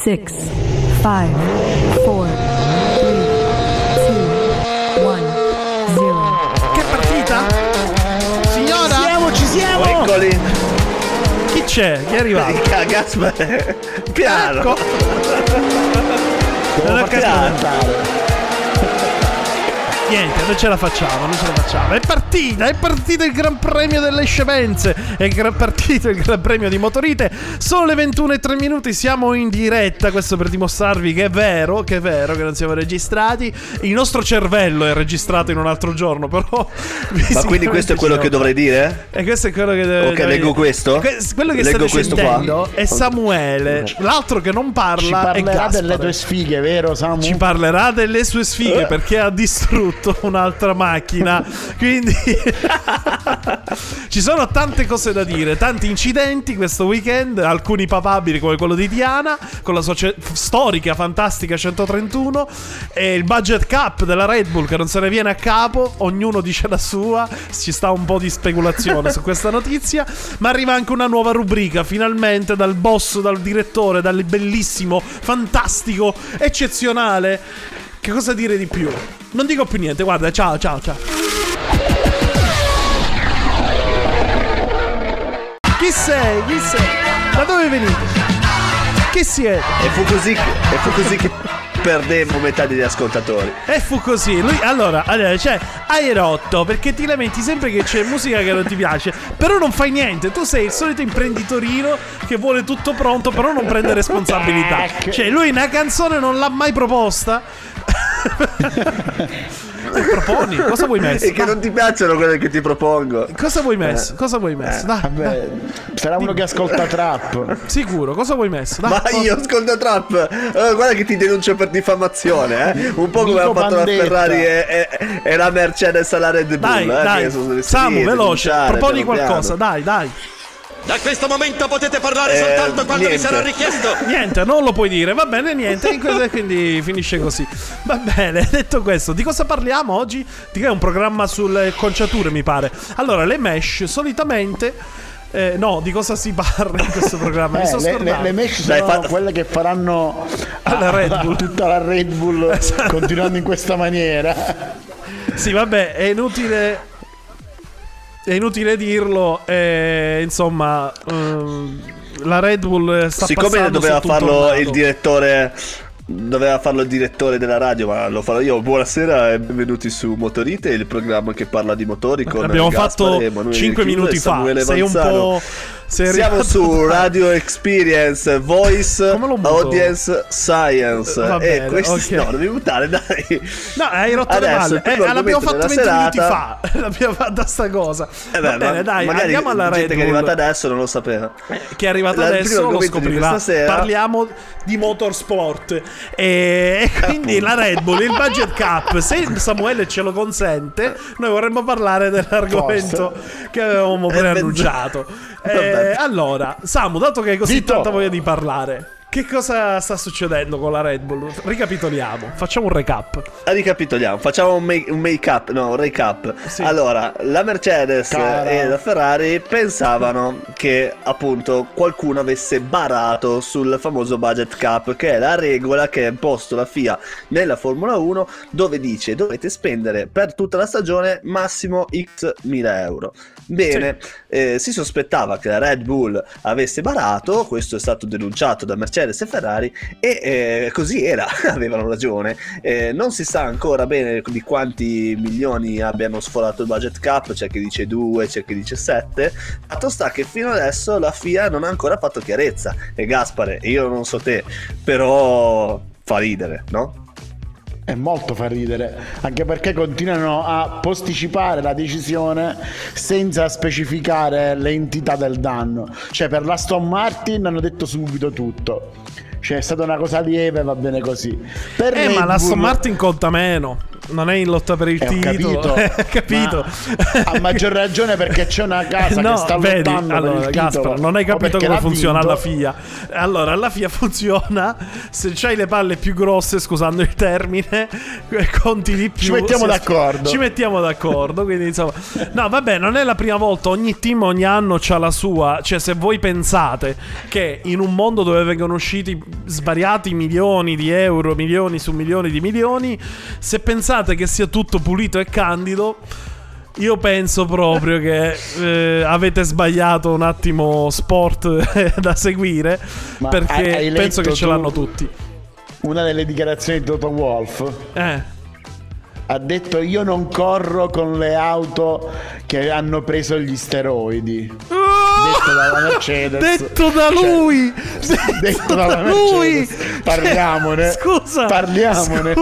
6, 5, 4, 3, 2, 1, 0. Che partita? Signora! Ci siamo! Eccoli! Chi c'è? Chi è arrivato? Gaspare! Piano! Ecco. Niente, noi ce la facciamo. È partito il Gran Premio delle Scemenze, è partito il Gran Premio di Motorite. Sono le 21:03, siamo in diretta, questo per dimostrarvi che è vero che non siamo registrati. Il nostro cervello è registrato in un altro giorno, però. Ma quindi questo è quello che dovrei dire? E questo è quello che dovrei dire. Ok, leggo questo. Quello che leggo, questo qua è Samuele, l'altro che non parla. Ci parlerà delle tue sfighe, vero Samu? Ci parlerà delle sue sfighe perché ha distrutto un'altra macchina, quindi ci sono tante cose da dire, tanti incidenti questo weekend, alcuni papabili come quello di Diana con la sua storica fantastica 131 e il budget cap della Red Bull che non se ne viene a capo, ognuno dice la sua, ci sta un po' di speculazione su questa notizia, ma arriva anche una nuova rubrica finalmente dal boss, dal direttore, dal bellissimo, fantastico, eccezionale. Che cosa dire di più? Non dico più niente, guarda, ciao. Chi sei? Da dove venite? Chi siete? E fu così che perdemmo metà degli ascoltatori. E fu così, lui allora cioè, hai rotto, perché ti lamenti sempre che c'è musica che non ti piace, però non fai niente, tu sei il solito imprenditorino che vuole tutto pronto, però non prende responsabilità. Cioè, lui una canzone non l'ha mai proposta. Ti proponi? Cosa vuoi messo? E che non ti piacciono quelle che ti propongo. Cosa vuoi messo? Dai. Sarà uno che ascolta trap. Sicuro, cosa vuoi messo? Dai, io ascolto trap. Guarda che ti denuncio per diffamazione, eh? Un po' come ha fatto la Ferrari e la Mercedes alla Red Bull. Dai. Samu, veloce, proponi qualcosa, dai. Da questo momento potete parlare soltanto quando vi sarà richiesto. Niente, non lo puoi dire, va bene, niente. Quindi finisce così. Va bene, detto questo, di cosa parliamo oggi? Di che è un programma sulle conciature, mi pare. Allora, le mesh solitamente... no, di cosa si parla in questo programma? Le mesh sono quelle che faranno alla Red Bull. Tutta la Red Bull, esatto. Continuando in questa maniera. Sì, vabbè, è inutile dirlo, insomma, la Red Bull sta passando. Siccome doveva farlo il direttore della radio, ma lo farò io. Buonasera e benvenuti su Motorite, il programma che parla di motori con abbiamo Gaspare, fatto 5 minuti fa. Sei un po'... Siamo su Radio Experience, Voice, Audience, Science. Vabbè, questi okay. No, devi buttare, dai. No, hai rotto le palle. L'abbiamo fatto 20 minuti fa. L'abbiamo fatta sta cosa. Va bene, dai, andiamo alla Red Bull. Che è arrivata adesso non lo sapeva. Che è arrivata adesso lo scoprirà. Parliamo di motorsport. E quindi la Red Bull, il budget cap. Se Samuele ce lo consente, noi vorremmo parlare dell'argomento che avevamo preannunciato. Allora, Samu, dato che hai così tanta voglia di parlare, che cosa sta succedendo con la Red Bull? Ricapitoliamo, facciamo un recap. Facciamo un recap. Sì. Allora, la Mercedes e la Ferrari pensavano che appunto qualcuno avesse barato sul famoso budget cap, che è la regola che ha imposto la FIA nella Formula 1, dove dice dovete spendere per tutta la stagione massimo X €1.000. Bene, sì. Si sospettava che la Red Bull avesse barato, questo è stato denunciato da Mercedes e Ferrari e così era, avevano ragione. Non si sa ancora bene di quanti milioni abbiano sforato il budget cap, c'è chi dice 2, c'è chi dice 7. Fatto sta che fino adesso la FIA non ha ancora fatto chiarezza. E Gaspare, io non so te, però fa ridere, no? È molto fa ridere, anche perché continuano a posticipare la decisione senza specificare l'entità del danno. Cioè, per l'Aston Martin hanno detto subito tutto. Cioè, è stata una cosa lieve, va bene così. Per ma l'Aston Martin conta meno. non è in lotta per il titolo. Capito. A maggior ragione perché c'è una casa che sta lottando. Allora, per il Gaspar, non hai capito come funziona la FIA. Allora, la FIA funziona: se c'hai le palle più grosse, scusando il termine, conti di più. Ci mettiamo d'accordo. Ci mettiamo d'accordo. Quindi, insomma, no, vabbè, non è la prima volta. Ogni team, ogni anno c'ha la sua. Cioè, se voi pensate che in un mondo dove vengono usciti svariati milioni di euro, milioni su milioni di milioni, se pensate che sia tutto pulito e candido, io penso proprio che avete sbagliato un attimo sport da seguire. Ma perché penso che ce l'hanno tutti. Una delle dichiarazioni di Toto Wolff ha detto: io non corro con le auto che hanno preso gli steroidi. Detto dalla Mercedes. Detto da lui. Detto da lui. Parliamone. Scusa. Parliamone.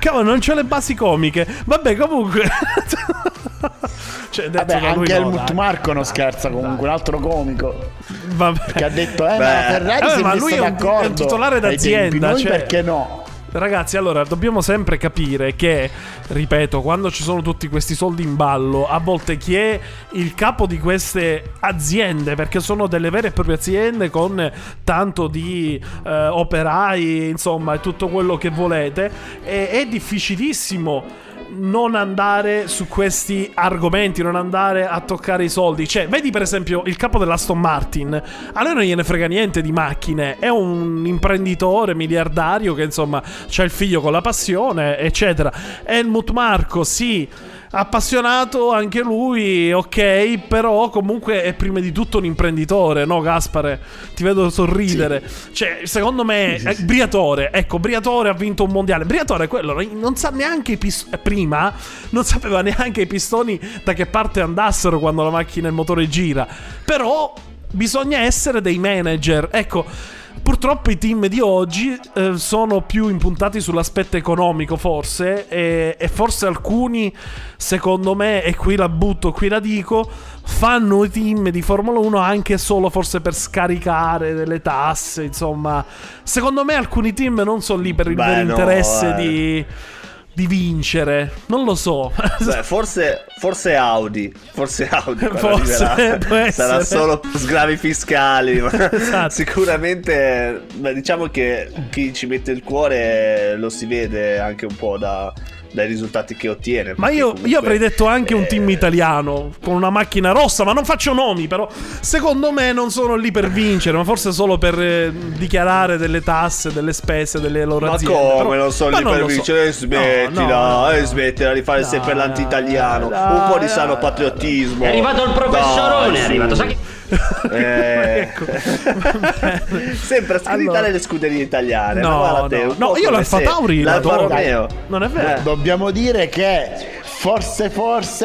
Cavolo, non c'ho le basi comiche. Vabbè, comunque. Cioè, vabbè, anche Helmut Marko non scherza, comunque un altro comico. Vabbè. Che ha detto: ma Ferrari si è messo d'accordo. È un titolare d'azienda. Noi perché no? Ragazzi, allora, dobbiamo sempre capire che, ripeto, quando ci sono tutti questi soldi in ballo, a volte chi è il capo di queste aziende, perché sono delle vere e proprie aziende con tanto di operai, insomma, e tutto quello che volete, è difficilissimo non andare su questi argomenti, non andare a toccare i soldi. Cioè, vedi per esempio il capo dell'Aston Martin, a lui non gliene frega niente di macchine, è un imprenditore miliardario che insomma c'ha il figlio con la passione, eccetera. Helmut Marko, sì, appassionato anche lui, ok, però comunque è prima di tutto un imprenditore, no Gaspare? Ti vedo sorridere, sì. Cioè, secondo me, sì. Briatore, ecco, Briatore ha vinto un mondiale. Briatore è quello, non sa neanche prima non sapeva neanche i pistoni da che parte andassero quando la macchina e il motore gira. Però bisogna essere dei manager, ecco. Purtroppo i team di oggi sono più impuntati sull'aspetto economico, forse, e forse alcuni, secondo me, e qui la butto, qui la dico, fanno i team di Formula 1 anche solo forse per scaricare delle tasse, insomma. Secondo me alcuni team non sono lì per il vero interesse di vincere, non lo so. Beh, forse Audi forse sarà solo sgravi fiscali. Esatto. Sicuramente, beh, diciamo che chi ci mette il cuore lo si vede anche un po' dai risultati che ottiene. Ma io avrei detto anche un team italiano con una macchina rossa, ma non faccio nomi. Però secondo me non sono lì per vincere, ma forse solo per dichiarare delle tasse, delle spese, delle loro aziende. Ma come, però non sono lì per vincere? So. Smettila di fare sempre l'anti-italiano. Un po' di sano patriottismo. È arrivato il professorone, è arrivato, sai che... Ecco. Sempre a screditare le scuderie italiane. No, io l'Alfa Tauri l'adoro. Non è vero. Dobbiamo dire che forse,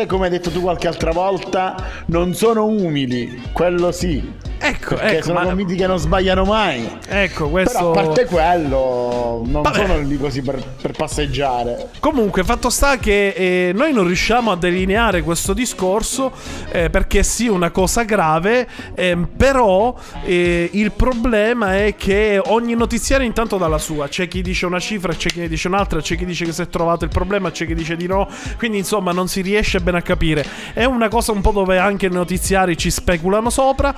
come hai detto tu qualche altra volta, non sono umili. Quello sì. Ecco, perché sono convinti che non sbagliano mai. Ecco, questo. Però a parte quello, non sono lì così per passeggiare. Comunque, fatto sta che noi non riusciamo a delineare questo discorso perché sì, una cosa grave. Però il problema è che ogni notiziario intanto dà la sua. C'è chi dice una cifra, c'è chi ne dice un'altra, c'è chi dice che si è trovato il problema, c'è chi dice di no. Quindi insomma non si riesce bene a capire. È una cosa un po' dove anche i notiziari ci speculano sopra.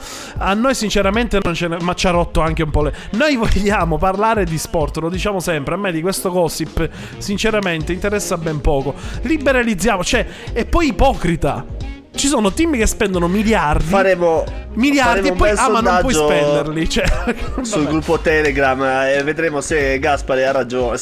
A noi sinceramente non ce ne... ma ci ha rotto anche un po' le... Noi vogliamo parlare di sport, lo diciamo sempre. A me di questo gossip sinceramente interessa ben poco. Liberalizziamo, cioè, e poi ipocrita. Ci sono team che spendono miliardi e poi ma non puoi spenderli, cioè, sul gruppo Telegram vedremo se Gaspare ha ragione,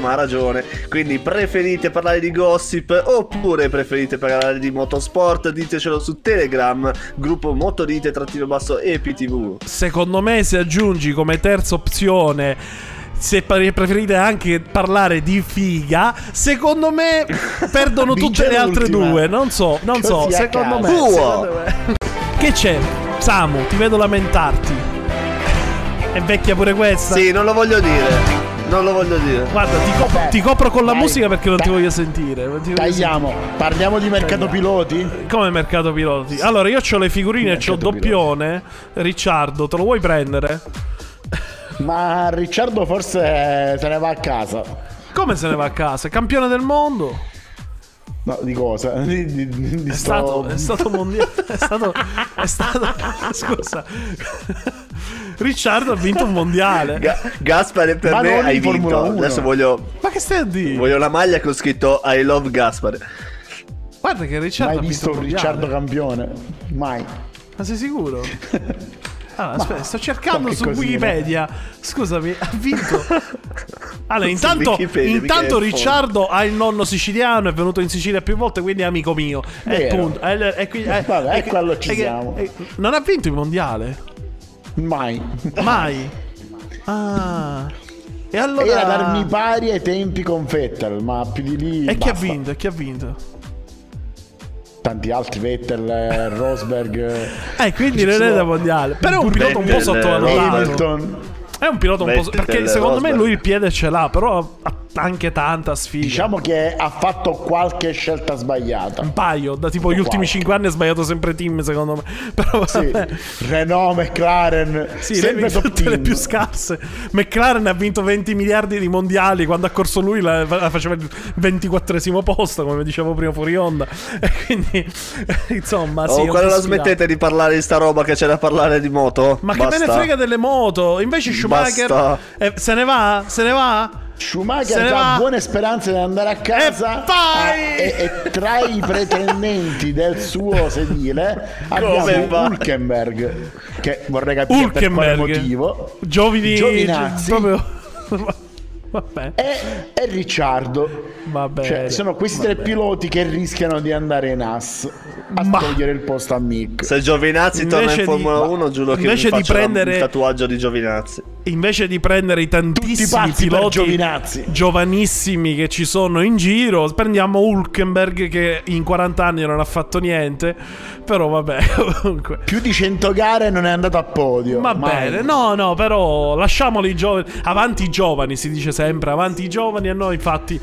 ma ha ragione. Quindi preferite parlare di gossip oppure preferite parlare di motorsport? Ditecelo su Telegram, gruppo Motorite_EPTV. Secondo me, se aggiungi come terza opzione, se preferite anche parlare di figa, secondo me perdono tutte le altre due. Non so, secondo me. Che c'è? Samu, ti vedo lamentarti. È vecchia pure questa. Sì, non lo voglio dire. Guarda, ti copro con la musica perché non ti voglio sentire. Parliamo di mercato piloti? Come mercato piloti? Allora, io c'ho le figurine, c'ho doppione. Ricciardo, te lo vuoi prendere? Ma Ricciardo forse se ne va a casa. Come se ne va a casa? Campione del mondo. No, di cosa? Di è stato mondiale. È stato scusa. Ricciardo ha vinto un mondiale. Gaspare per ma me hai vinto. Adesso voglio. Ma che stai a dire? Voglio la maglia che ho scritto I love Gaspare. Guarda che Ricciardo. Mai visto un Ricciardo campione? Mai. Ma sei sicuro? Allora, aspetta, sto cercando su cosina. Wikipedia. Scusami, ha vinto. Allora, intanto Ricciardo ha il nonno siciliano, è venuto in Sicilia più volte, quindi è amico mio. E punto. Vabbè, quello ci siamo. Non ha vinto il mondiale? Mai. Ah. E allora era ad armi pari ai tempi con Vettel, ma più di lì. E basta. Chi ha vinto? Tanti altri, Vettel, Rosberg. Quindi non è da mondiale. Però è un pilota un po' sottovalutato. È un pilota un po' perché secondo me lui il piede ce l'ha, però ha anche tanta sfiga. Diciamo che ha fatto qualche scelta sbagliata. Un paio, da tipo gli ultimi 5 anni ha sbagliato sempre team, secondo me. Però sì. Renault, McLaren, sì, sempre tutte le più scarse. McLaren ha vinto 20 miliardi di mondiali, quando ha corso lui la faceva il 24esimo posto, come dicevo prima fuori onda. E quindi insomma, sì, quando la smettete di parlare di sta roba che c'è da parlare di moto? Ma basta. Che me ne frega delle moto? Invece Schumacher se ne va? Schumacher ha buone speranze di andare a casa e tra i pretendenti del suo sedile abbiamo Hülkenberg, che vorrei capire per quale motivo, Giovinazzi proprio... Vabbè. E Ricciardo. Vabbè, cioè, sono questi tre piloti che rischiano di andare in AS a togliere il posto a Mick. Se Giovinazzi torna in Formula 1, giuro che mi faccio il tatuaggio di Giovinazzi. Invece di prendere i tantissimi piloti giovanissimi che ci sono in giro, prendiamo Hülkenberg, che in 40 anni non ha fatto niente. Però vabbè, comunque più di 100 gare non è andato a podio. Va bene, no, però lasciamoli avanti i giovani, si dice sempre, avanti i giovani, e noi infatti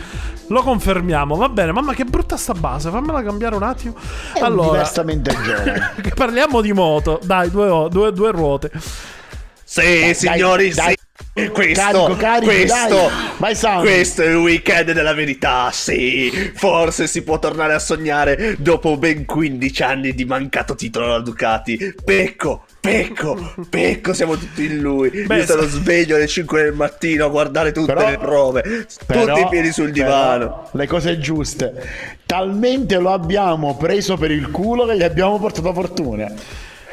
lo confermiamo. Va bene, mamma che brutta sta base, fammela cambiare un attimo. Allora, diversamente giovane. Parliamo di moto, dai, due ruote. Sì, signori, dai. Questo è il weekend della verità. Sì, forse si può tornare a sognare dopo ben 15 anni di mancato titolo alla Ducati. Pecco, siamo tutti in lui. Io sono sveglio alle 5 del mattino a guardare tutte le prove, tutti i piedi sul divano. Le cose giuste. Talmente lo abbiamo preso per il culo che gli abbiamo portato fortuna.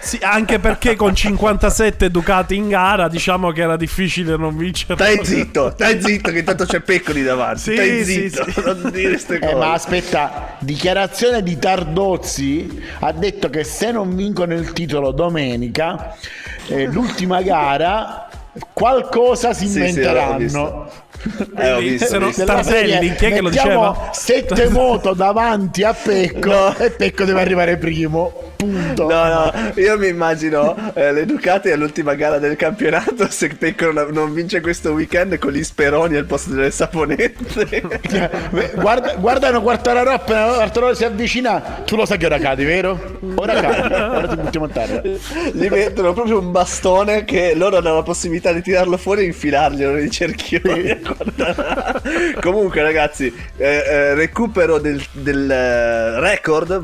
Sì, anche perché con 57 Ducati in gara, diciamo che era difficile non vincere. Stai zitto, che intanto c'è Pecco di davanti. Sì, stai zitto. Non dire ste cose. Ma aspetta, dichiarazione di Tardozzi, ha detto che se non vincono il titolo domenica, l'ultima gara, qualcosa si inventeranno. Ho visto. Tardelli, chi è che lo diceva? 7 moto davanti a Pecco e Pecco deve arrivare primo. Punto. No, io mi immagino le Ducati all'ultima gara del campionato, se Pecco non vince questo weekend, con gli speroni al posto delle saponette. Guardano Quartararo, appena Quartararo si avvicina, tu lo sai che ora cadi, vero? Ora ti buttiamo a terra. Gli mettono proprio un bastone che loro hanno la possibilità di tirarlo fuori e infilarglielo nei cerchioni. Comunque ragazzi, recupero del record,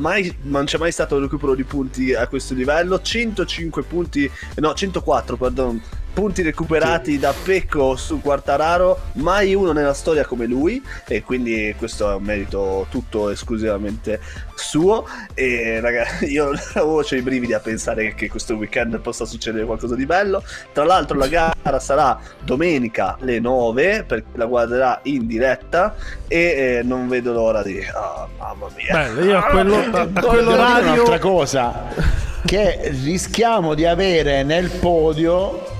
non c'è mai stato un recupero di punti a questo livello. 104 punti recuperati da Pecco su Quartararo, mai uno nella storia come lui, e quindi questo è un merito tutto esclusivamente suo. E ragazzi, io c'ho i brividi a pensare che questo weekend possa succedere qualcosa di bello. Tra l'altro la gara sarà domenica alle 9, perché la guarderà in diretta, e non vedo l'ora di mamma mia. Beh, io a quell'orario un'altra cosa che rischiamo di avere nel podio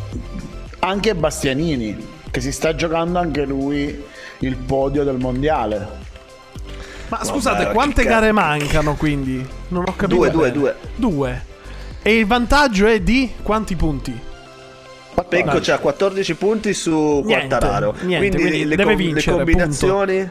anche Bastianini, che si sta giocando anche lui il podio del mondiale. Ma scusate, quante gare mancano quindi? Non ho capito. Due. E il vantaggio è di quanti punti? Pecco c'ha 14 punti su Quartararo, quindi deve vincere, le combinazioni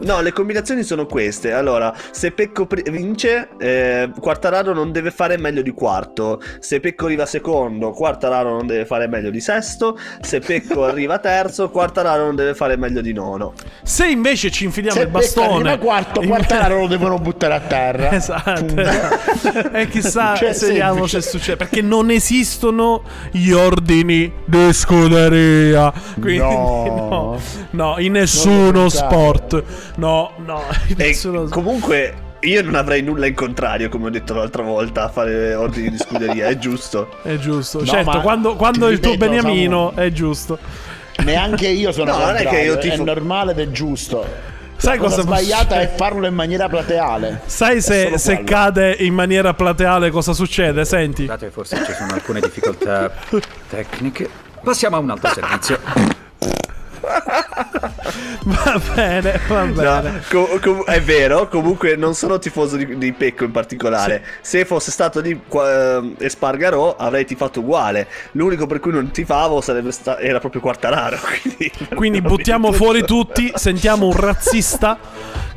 No, le combinazioni sono queste. Allora, se Pecco vince, Quartararo non deve fare meglio di quarto. Se Pecco arriva secondo, Quartararo non deve fare meglio di sesto. Se Pecco arriva terzo, Quartararo non deve fare meglio di nono. Se invece ci infiliamo il bastone, arriva quarto, Quartararo lo devono buttare a terra. Esatto. E chissà, vediamo se succede, perché non esistono gli ordini di scuderia. Quindi no, no, in nessuno sport. No, no. Comunque io non avrei nulla in contrario, come ho detto l'altra volta, a fare ordini di scuderia. È giusto. È giusto, no, certo, quando il tuo beniamino, Samuele, è giusto. Neanche io sono contrario, non è che io tifo... è normale ed è giusto. Sai cosa è sbagliata? È farlo in maniera plateale. Sai se cade in maniera plateale cosa succede? Senti, forse ci sono alcune difficoltà tecniche. Passiamo a un altro servizio. Va bene, va bene. No, è vero, comunque non sono tifoso di Pecco in particolare. Sì. Se fosse stato di Espargarò avrei tifato uguale. L'unico per cui non tifavo era proprio Quartararo. Quindi buttiamo fuori tutti, sentiamo un razzista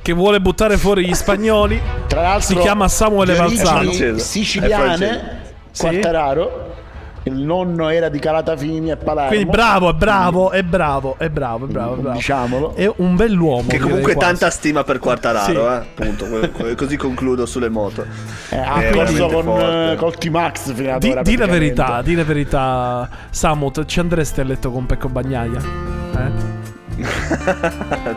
che vuole buttare fuori gli spagnoli. Tra l'altro si chiama Samuele Vazzano. Siciliane, Quartararo. Il nonno era di Calatafimi e Palermo. Quindi bravo. Diciamolo. È un bell'uomo. Che comunque tanta stima per Quartararo, sì. Punto. Così concludo sulle moto. Ha perso col T-Max fino ad ora. Di la verità, Samut, ci andresti a letto con Pecco Bagnaia?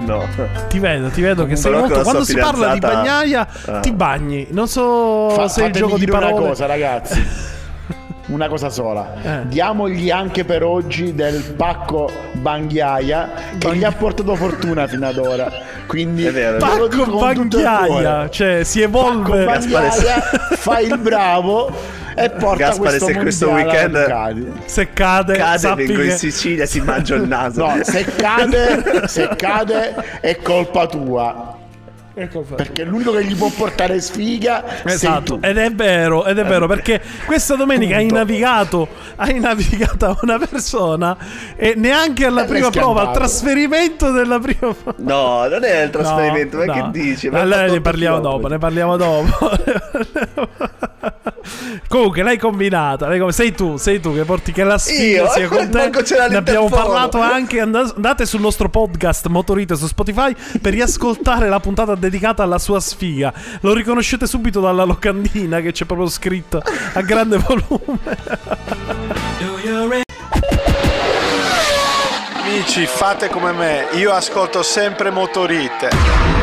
No, ti vedo che sei molto... Quando si parla di Bagnaia, ti bagni. Non so se è il gioco di parole. Una cosa, ragazzi. Una cosa sola, diamogli anche per oggi del Pacco Bagnaia, che gli ha portato fortuna fino ad ora. Quindi Pacco Bagnaia, cioè si evolve. Gaspare, fa il bravo e porta Gaspare, se questo weekend se cade vengo in Sicilia, si mangia il naso. No, se cade è colpa tua. Perché l'unico che gli può portare sfiga, esatto, sei tu. Ed è vero, perché questa domenica hai navigato a una persona e neanche alla prima prova, al trasferimento della prima prova. No, non è il trasferimento, ma che dici? Ma allora ne parliamo dopo. Comunque l'hai combinata, sei tu che porti che la sfiga sia con te. Ne abbiamo parlato anche, andate sul nostro podcast Motorite su Spotify per riascoltare la puntata dedicata alla sua sfiga. Lo riconoscete subito dalla locandina che c'è proprio scritta a grande volume. Amici, fate come me, io ascolto sempre Motorite.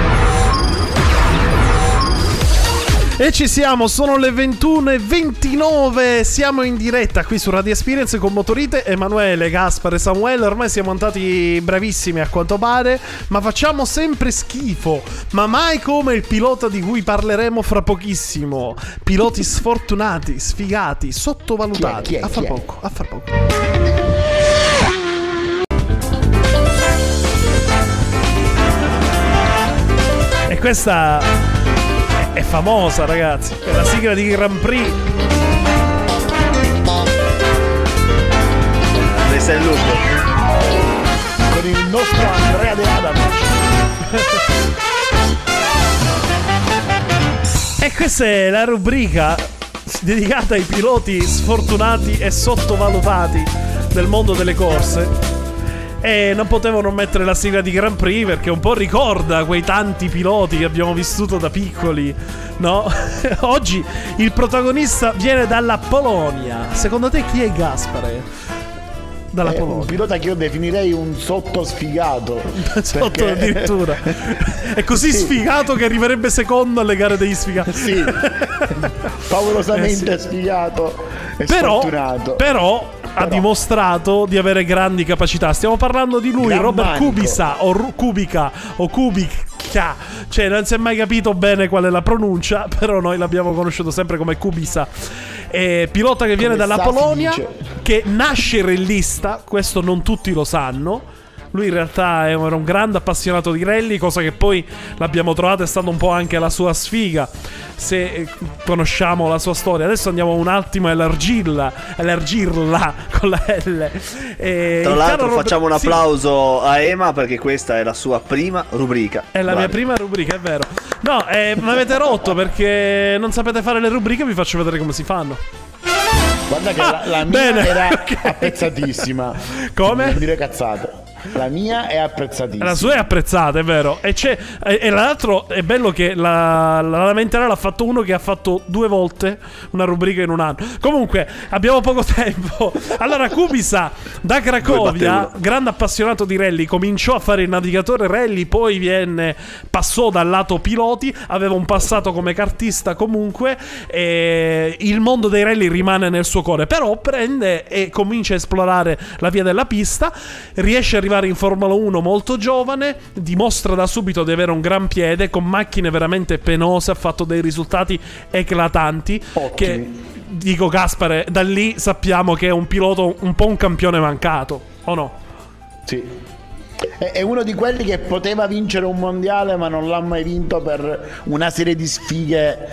E ci siamo, sono le 21:29, siamo in diretta qui su Radio Experience con Motorite, Emanuele, Gaspare, Samuele. Ormai siamo andati bravissimi a quanto pare, ma facciamo sempre schifo, ma mai come il pilota di cui parleremo fra pochissimo. Piloti sfortunati, sfigati, sottovalutati. A fra poco. E questa... è famosa, ragazzi, è la sigla di Grand Prix. Questo è il lupo con il nostro Andrea De Adamo. E questa è la rubrica dedicata ai piloti sfortunati e sottovalutati del mondo delle corse. E non potevo non mettere la sigla di Grand Prix perché un po' ricorda quei tanti piloti che abbiamo vissuto da piccoli, no? Oggi il protagonista viene dalla Polonia. Secondo te chi è Gaspare? Dalla Polonia. Un pilota che io definirei un sottosfigato. Sotto addirittura. È così sfigato che arriverebbe secondo alle gare degli sfigati. Sì. Paurosamente sfigato e sfortunato. Però ha dimostrato di avere grandi capacità. Stiamo parlando di lui, Robert Kubica. Cioè, non si è mai capito bene qual è la pronuncia, però noi l'abbiamo conosciuto sempre come Kubica. Pilota che viene dalla Polonia, che nasce rellista, questo non tutti lo sanno. Lui in realtà era un grande appassionato di rally, cosa che poi l'abbiamo trovata è stata un po' anche la sua sfiga, se conosciamo la sua storia. Adesso andiamo un attimo all'argilla con la L. E tra l'altro facciamo un applauso a Ema, perché questa è la sua prima rubrica. È la mia prima rubrica, è vero. No, mi avete rotto perché non sapete fare le rubriche, vi faccio vedere come si fanno. Guarda che la mia era apprezzatissima. Come? Non dire cazzate. La mia è apprezzatissima. La sua è apprezzata, è vero. E c'è, e l'altro è bello che la lamentela l'ha fatto uno che ha fatto due volte una rubrica in un anno. Comunque abbiamo poco tempo. Allora Kubica da Cracovia, grande appassionato di rally, cominciò a fare il navigatore rally, poi passò dal lato piloti. Aveva un passato come kartista comunque, e il mondo dei rally rimane nel suo cuore. Però prende e comincia a esplorare la via della pista. Riesce a arrivare in Formula 1 molto giovane, dimostra da subito di avere un gran piede, con macchine veramente penose, ha fatto dei risultati eclatanti. Ottimi. Che dico, Gaspare, da lì sappiamo che è un pilota un po' un campione mancato, o no? Sì. È uno di quelli che poteva vincere un mondiale ma non l'ha mai vinto per una serie di sfighe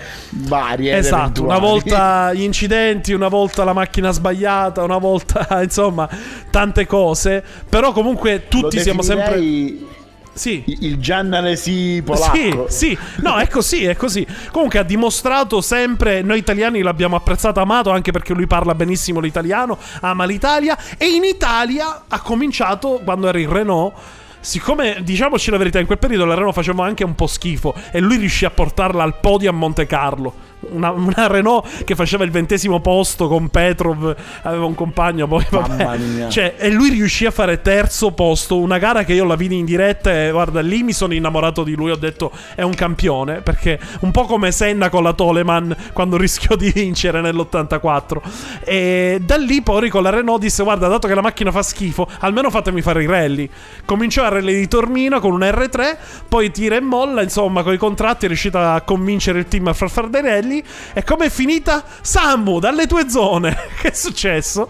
varie. Esatto, una volta gli incidenti, una volta la macchina sbagliata, una volta, insomma, tante cose. Però comunque tutti siamo sempre... Sì. Il Giannalesi polacco. Sì, sì. No, è così, è così. Comunque ha dimostrato sempre. Noi italiani l'abbiamo apprezzato, amato, anche perché lui parla benissimo l'italiano, ama l'Italia. E in Italia ha cominciato quando era in Renault. Siccome, diciamoci la verità, in quel periodo la Renault faceva anche un po' schifo, e lui riuscì a portarla al podio a Monte Carlo. Una Renault che faceva il 20° posto con Petrov, aveva un compagno poi, vabbè. Mamma mia. Cioè, e lui riuscì a fare 3° posto, una gara che io la vidi in diretta e guarda, lì mi sono innamorato di lui, ho detto è un campione, perché un po' come Senna con la Toleman quando rischiò di vincere nell'84. E da lì poi con la Renault disse guarda, dato che la macchina fa schifo, almeno fatemi fare i rally. Cominciò a rally di Tormino con un R3, poi tira e molla, insomma, con i contratti è riuscita a convincere il team a far dei rally. E com'è finita? Samu, dalle tue zone, che è successo?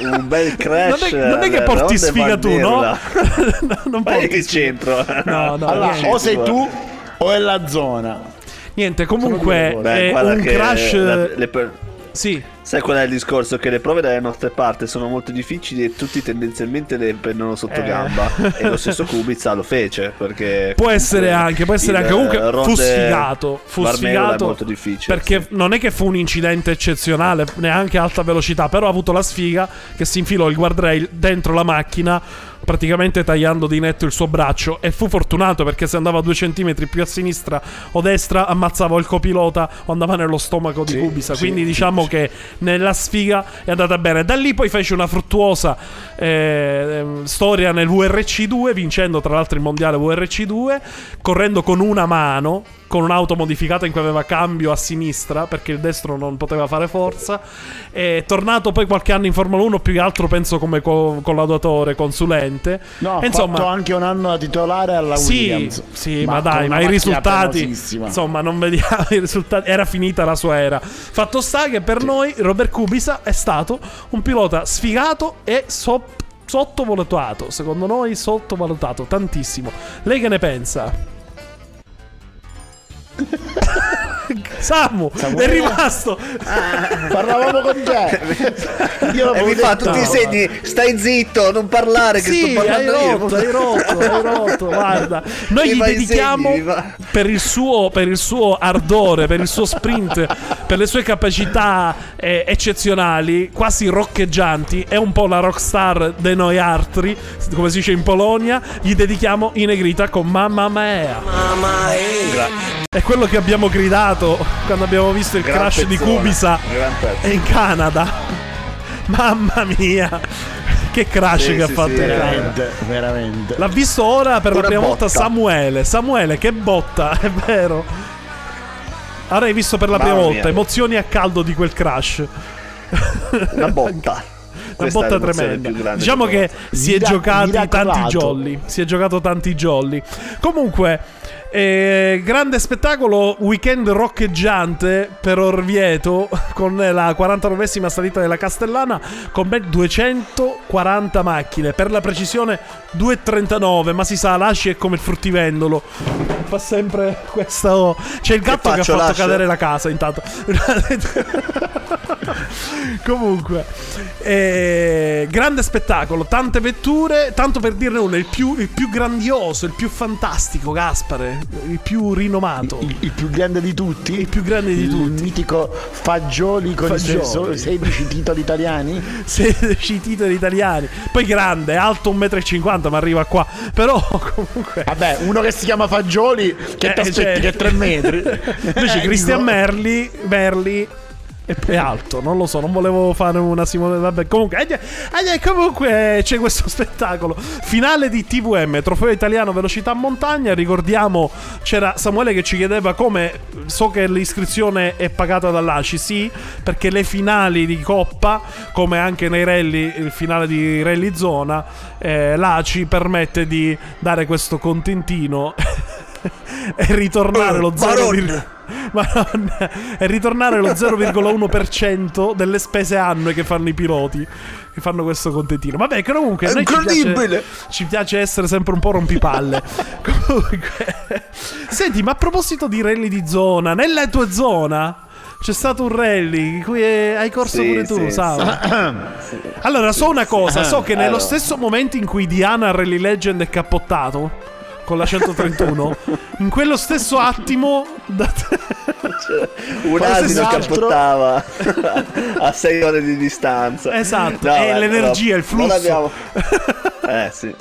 Un bel crash. Non è che porti sfiga tu, no? Non porti centro. No, allora, o sei tu o è la zona. Niente, comunque beh, è un crash. Sì. Sai qual è il discorso? Che le prove dalle nostre parti sono molto difficili e tutti tendenzialmente le prendono sotto gamba. E lo stesso Kubica lo fece, perché può essere anche comunque fu sfigato. Fu sfigato molto difficile, perché non è che fu un incidente eccezionale, neanche a alta velocità, però ha avuto la sfiga che si infilò il guardrail dentro la macchina, praticamente tagliando di netto il suo braccio. E fu fortunato, perché se andava 2 centimetri più a sinistra o destra ammazzava il copilota o andava nello stomaco di Kubica. Quindi diciamo che nella sfiga è andata bene. Da lì poi fece una fruttuosa storia nel WRC2, vincendo tra l'altro il mondiale WRC2, correndo con una mano, con un'auto modificata in cui aveva cambio a sinistra perché il destro non poteva fare forza. È tornato poi qualche anno in Formula 1, più che altro penso come collaudatore, consulente. No, insomma, ha fatto anche un anno da titolare alla Williams. Sì, ma dai, ma i risultati, insomma, non vediamo i risultati. Era finita la sua era. Fatto sta che per noi Robert Kubica è stato un pilota sfigato e sottovalutato. Secondo noi sottovalutato tantissimo. Lei che ne pensa? Samuele è rimasto. Parlavamo con te. Io e mi fa tutti i segni. Stai zitto, non parlare. Che sì, sto parlando hai rotto. Guarda, noi gli dedichiamo per il suo ardore, per il suo sprint, per le sue capacità eccezionali, quasi roccheggianti. È un po' la rockstar de noi altri, come si dice in Polonia. Gli dedichiamo in negrita con Mamma Mia. Mamma Mia. È quello che abbiamo gridato quando abbiamo visto il crash di Kubica in Canada. Mamma mia, che crash che ha fatto! Veramente. L'ha visto ora per la prima volta Samuele. Samuele, che botta, è vero. Avrei visto per la prima volta emozioni a caldo di quel crash. Una botta. Una botta tremenda. Diciamo che si è giocati tanti jolly. Comunque Grande spettacolo, weekend roccheggiante per Orvieto con la 49esima salita della Castellana con ben 240 macchine, per la precisione 239, ma si sa, l'asci è come il fruttivendolo, fa sempre questo... C'è il gatto che ha fatto cadere la casa intanto. Comunque grande spettacolo, tante vetture, tanto per dirne uno, il più grandioso, il più fantastico, Gaspare, il più rinomato, il più grande di tutti, il più grande di tutti, il mitico Fagioli con i 16 titoli italiani. 16 titoli italiani, poi grande, alto 1,50 m, ma arriva qua, però comunque vabbè, uno che si chiama Fagioli che ti aspetti, cioè... che è 3 metri. Invece Cristian Merli è alto, non lo so, non volevo fare una Simone, vabbè, comunque c'è questo spettacolo finale di TVM, trofeo italiano velocità montagna. Ricordiamo, c'era Samuele che ci chiedeva come, so che l'iscrizione è pagata dall'ACI, sì, perché le finali di Coppa, come anche nei rally, il finale di Rally Zona, l'ACI permette di dare questo contentino e ritornare lo 0,1%. Ma non, è ritornare lo 0,1% delle spese annue che fanno i piloti, che fanno questo contentino. Vabbè, comunque è incredibile, ci piace essere sempre un po' rompipalle. Comunque, senti, ma a proposito di rally di zona, nella tua zona c'è stato un rally in cui hai corso, sì, pure tu, sì, Sam. Sì. Allora, so una cosa, so che nello stesso momento in cui Diana Rally Legend è cappottato con la 131, in quello stesso attimo un asino cappottava a 6 ore di distanza. Esatto, no, è l'energia, no, il flusso. Sì.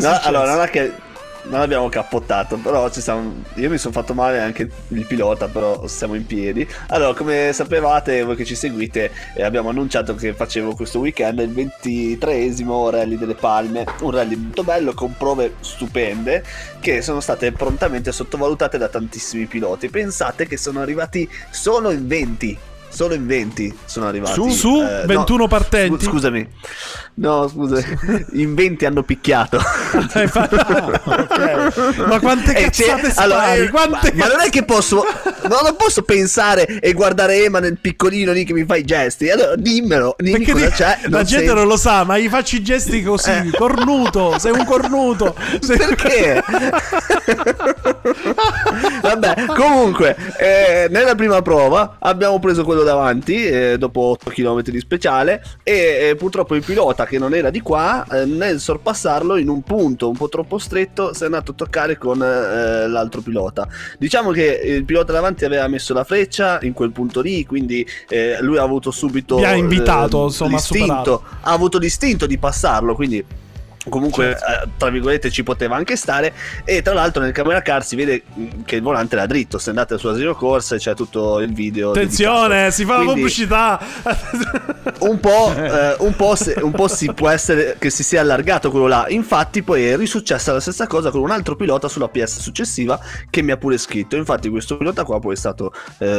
No, allora non è che non abbiamo cappottato, però ci siamo... Io mi sono fatto male, anche il pilota, però siamo in piedi. Allora, come sapevate voi che ci seguite, abbiamo annunciato che facevo questo weekend il 23esimo Rally delle Palme, un rally molto bello con prove stupende che sono state prontamente sottovalutate da tantissimi piloti. Pensate che sono arrivati solo in 20. Solo in 20 sono arrivati. Su 21 no, partenti. Scusami. No, scusa. In 20 hanno picchiato. Okay. Ma quante cazzate spari, allora, ma non è che posso... No, non posso pensare e guardare Ema nel piccolino lì che mi fa i gesti. Allora dimmelo. Perché cosa c'è. La gente non lo sa, ma gli faccio i gesti così. Cornuto, sei un cornuto. Perché? Vabbè, comunque, nella prima prova abbiamo preso quello davanti, dopo 8 km di speciale, e purtroppo il pilota, che non era di qua, nel sorpassarlo in un punto un po' troppo stretto, si è andato a toccare con l'altro pilota. Diciamo che il pilota davanti aveva messo la freccia in quel punto lì, quindi lui ha avuto subito, mi ha invitato, insomma, l'istinto, ha avuto l'istinto di passarlo, quindi comunque, certo, tra virgolette ci poteva anche stare. E tra l'altro nel camera car si vede che il volante era dritto. Se andate su Asilo Corse c'è tutto il video. Attenzione, si fa la pubblicità. Un po' si può essere che si sia allargato quello là. Infatti poi è risuccessa la stessa cosa con un altro pilota sulla PS successiva, che mi ha pure scritto. Infatti questo pilota qua poi è stato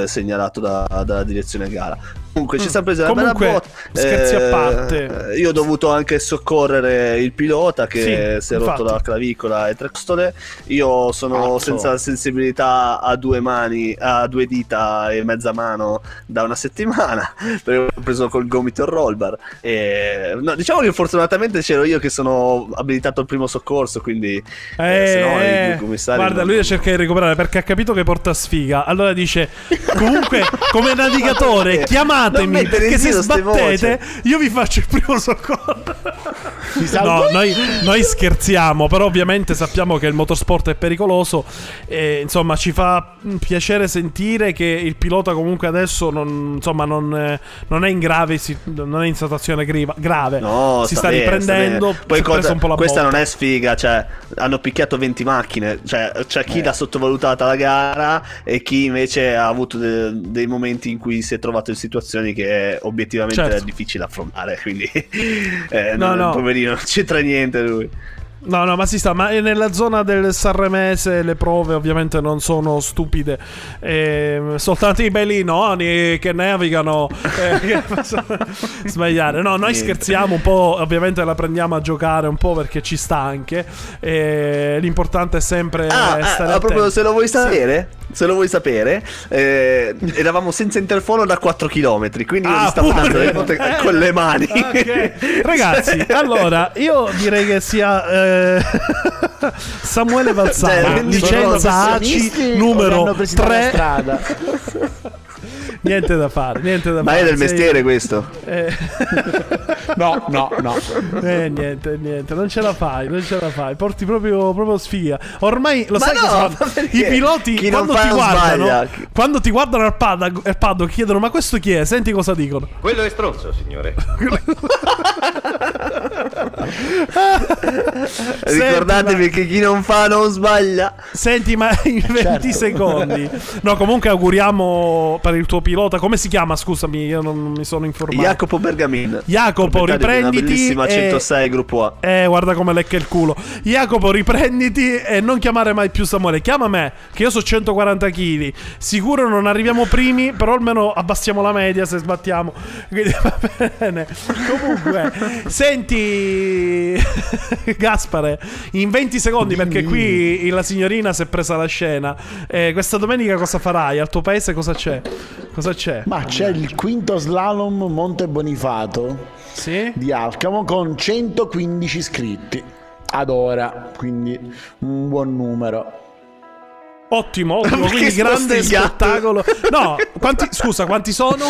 segnalato dalla direzione gara. Comunque ci siamo presi la bella botta. Scherzi a parte, io ho dovuto anche soccorrere il pilota che si è rotto la clavicola e 3 costole. Io sono senza sensibilità a 2 mani, a 2 dita e mezza mano da una settimana, perché ho preso col gomito il roll bar. E no, diciamo che fortunatamente c'ero io che sono abilitato al primo soccorso, quindi se no i commissari... Guarda, lui cerca di recuperare perché ha capito che porta sfiga. Allora dice, comunque, come navigatore chiamatemi, perché se sbattete io vi faccio il primo soccorso. No, noi scherziamo, però ovviamente sappiamo che il motorsport è pericoloso e, insomma, ci fa piacere sentire che il pilota comunque adesso non è in grave, non è in situazione grave, no, si sta riprendendo. Poi questa non è sfiga, cioè hanno picchiato 20 macchine, cioè c'è chi l'ha sottovalutata la gara e chi invece ha avuto dei momenti in cui si è trovato in situazioni che obiettivamente era difficile affrontare, quindi poverino, c'entra niente lui. No, no, ma si sta, ma è nella zona del Sanremese le prove ovviamente non sono stupide, soltanto i belinoni che navigano che possono sbagliare. No, noi scherziamo un po', ovviamente la prendiamo a giocare un po' perché ci sta anche, l'importante è sempre stare attenti. Proprio se lo vuoi sapere, se lo vuoi sapere, eravamo senza interfono da 4 km, quindi io mi stavo dando le note con le mani. Okay. Ragazzi, allora io direi che sia Samuele Vazzano, licenza ACI numero 3. Niente da fare, niente da fare. Ma è del mestiere questo? No, no, no. Niente, niente, non ce la fai, non ce la fai. Porti proprio sfiga. Ormai lo sai che i piloti quando ti guardano al paddock chiedono: ma questo chi è? Senti cosa dicono. Quello è stronzo, signore. Ricordatevi che chi non fa non sbaglia. Senti, ma in 20 secondi. No, comunque auguriamo per il tuo pilota, come si chiama? Scusami, io non mi sono informato. Jacopo Bergamin. Jacopo, riprenditi. Una bellissima 106 gruppo A. Guarda come lecca il culo. Jacopo, riprenditi e non chiamare mai più Samuele. Chiama me, che io so 140 kg. Sicuro non arriviamo primi, però almeno abbassiamo la media se sbattiamo. Quindi va bene. Comunque, senti Gaspare, in 20 secondi, perché qui la signorina si è presa la scena. Questa domenica cosa farai? Al tuo paese cosa c'è? Cosa c'è? Ma c'è il quinto slalom Monte Bonifato di Alcamo con 115 iscritti ad ora, quindi un buon numero. Ottimo, ottimo, quindi grande spettacolo. No, scusa, quanti sono?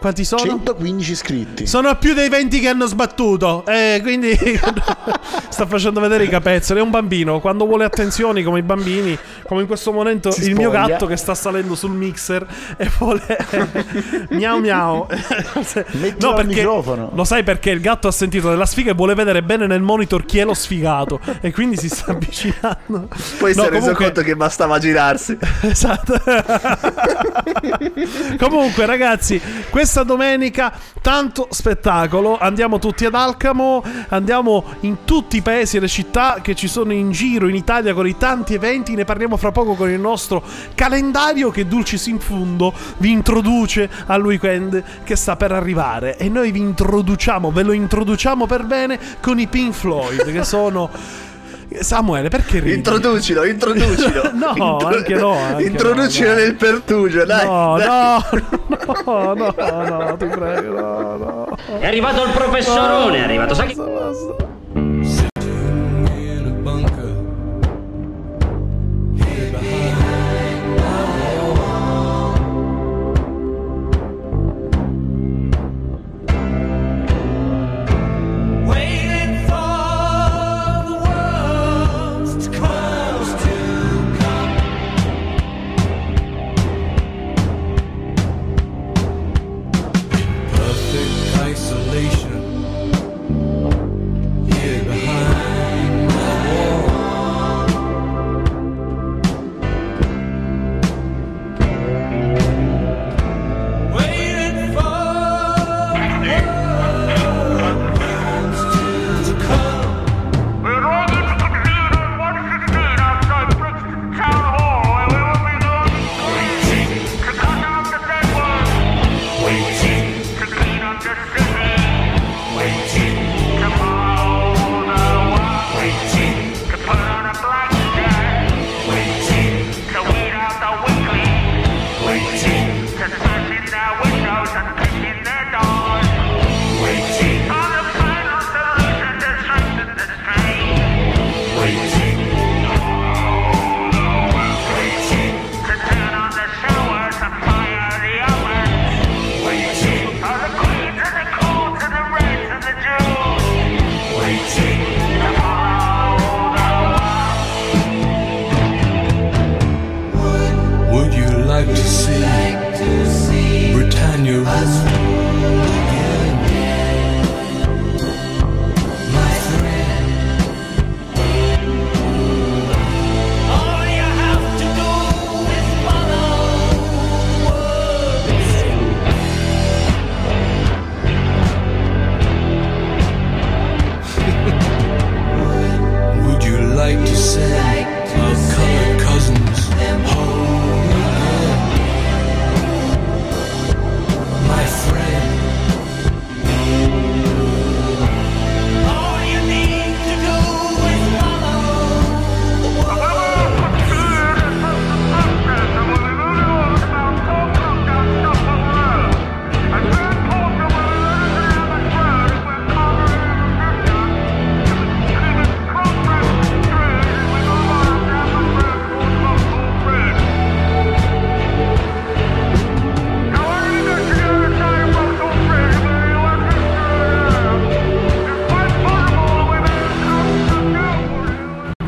Quanti sono? 115 iscritti. Sono più dei 20 che hanno sbattuto, quindi sta facendo vedere i capezzoli. È un bambino, quando vuole attenzioni come i bambini, come in questo momento si mio gatto che sta salendo sul mixer e vuole miau miau. No, perché microfono. Lo sai perché il gatto ha sentito della sfiga e vuole vedere bene nel monitor chi è lo sfigato e quindi si sta avvicinando. Poi si è reso conto che bastava girarsi. Esatto. Comunque ragazzi, questa domenica tanto spettacolo, andiamo tutti ad Alcamo, andiamo in tutti i paesi e le città che ci sono in giro in Italia con i tanti eventi, ne parliamo fra poco con il nostro calendario che Dulcis in Fundo vi introduce al weekend che sta per arrivare, e noi vi introduciamo, ve lo introduciamo per bene con i Pink Floyd che sono... Samuele, perché ridi? Introducilo, introducilo. No, anche no, anche introducilo no, nel pertugio, dai. No, dai. No, no, no, no, ti prego, no, no. È arrivato il professorone, no, è arrivato, sai che... Basta.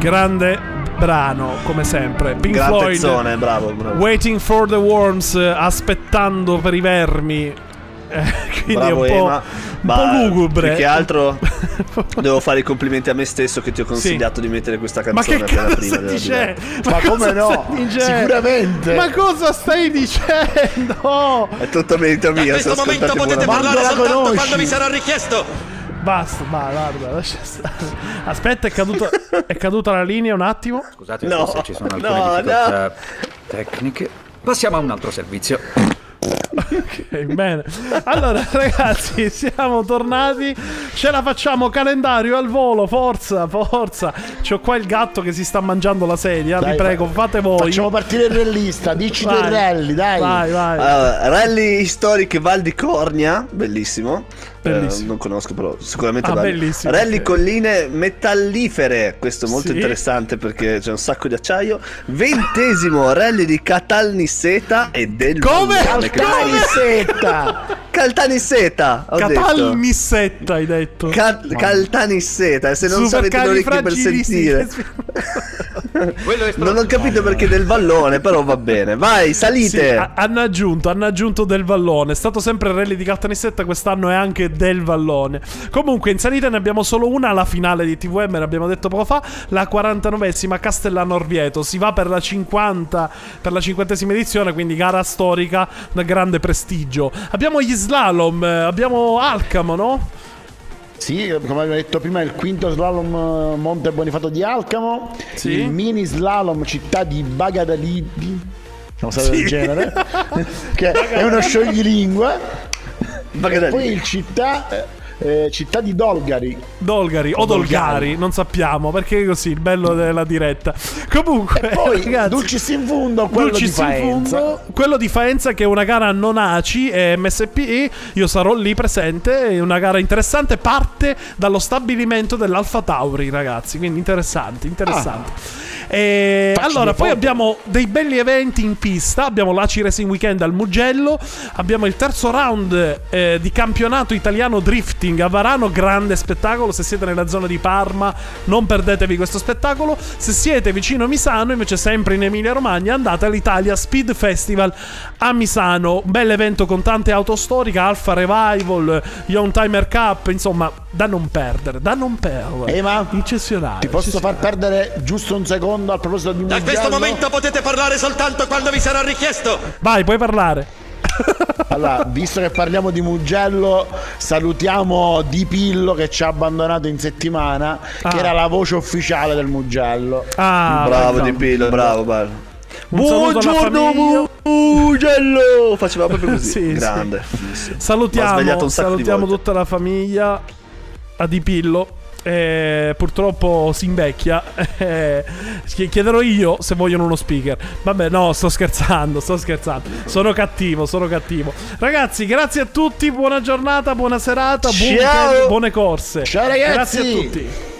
grande brano come sempre. Pink gran Floyd, pezzone, bravo, bravo. Waiting for the Worms, aspettando per i vermi. Quindi bravo, è un po' lugubre. Più che altro devo fare i complimenti a me stesso che ti ho consigliato, sì, di mettere questa canzone. Ma che cazzo prima stai dicendo? Ma come no? Sicuramente. Ma cosa stai dicendo? No. È totalmente mia. In questo momento potete parlare soltanto quando vi sarà richiesto. Basta, ma guarda, lascia stare. Aspetta, è caduta la linea un attimo. Scusate, no, se ci sono alcune difficoltà tecniche. Passiamo a un altro servizio. Ok, bene. Allora, ragazzi, siamo tornati. Ce la facciamo, calendario al volo. Forza, forza. C'ho qua il gatto che si sta mangiando la sedia. Dai, vi prego, fate voi. Facciamo partire il rallista. Dici dei rally, dai. Vai, vai. Rally Historic Val di Cornia, bellissimo. Non conosco, però sicuramente bellissimo. Rally colline metallifere. Questo è molto interessante perché c'è un sacco di acciaio. 20° rally di Caltanisseta e del Caltanisseta, hai detto Caltanisseta. Se non sapete dove per sentire non ho capito perché del vallone, però va bene. Vai, salite. Hanno aggiunto del vallone. È stato sempre il rally di Caltanisseta, quest'anno è anche del vallone. Comunque in salita ne abbiamo solo una, la finale di TVM, l'abbiamo detto poco fa, la 49esima Castellano Orvieto. Si va per la 50esima edizione, quindi gara storica, da grande prestigio. Abbiamo gli slalom, abbiamo Alcamo, no? Sì, come abbiamo detto prima, il quinto slalom Monte Bonifato di Alcamo, sì, il mini slalom città di Bagadaridi, non so, del genere, che è uno scioglilingua. E poi il città di Dolgari, non sappiamo perché è così il bello della diretta. Comunque, e poi ragazzi, Dulcis in Fundo, quello di Faenza, che è una gara non ACI e MSPE. Io sarò lì presente, è una gara interessante, parte dallo stabilimento dell'Alfa Tauri, ragazzi, quindi interessante. E allora poi abbiamo dei belli eventi in pista. Abbiamo l'ACI Racing Weekend al Mugello, abbiamo il terzo round di campionato italiano drifting a Varano, grande spettacolo. Se siete nella zona di Parma non perdetevi questo spettacolo. Se siete vicino a Misano invece, sempre in Emilia Romagna, andate all'Italia Speed Festival a Misano, bel evento con tante auto storiche, Alfa Revival, Young Timer Cup, insomma da non perdere. Ma ti posso far perdere giusto un secondo a proposito di Mugello. Da questo momento potete parlare soltanto quando vi sarà richiesto. Vai, puoi parlare. Allora, visto che parliamo di Mugello, salutiamo Di Pillo che ci ha abbandonato in settimana, che era la voce ufficiale del Mugello. Bravo Di Pillo, bravo. Buongiorno Mugello. Faceva proprio così. Grande. Sì. Salutiamo tutta la famiglia a Di Pillo. Purtroppo si invecchia. Chiederò io se vogliono uno speaker. Vabbè, no, sto scherzando. Sono cattivo. Ragazzi, grazie a tutti, buona giornata, buona serata, buone corse. Ciao ragazzi. Grazie a tutti.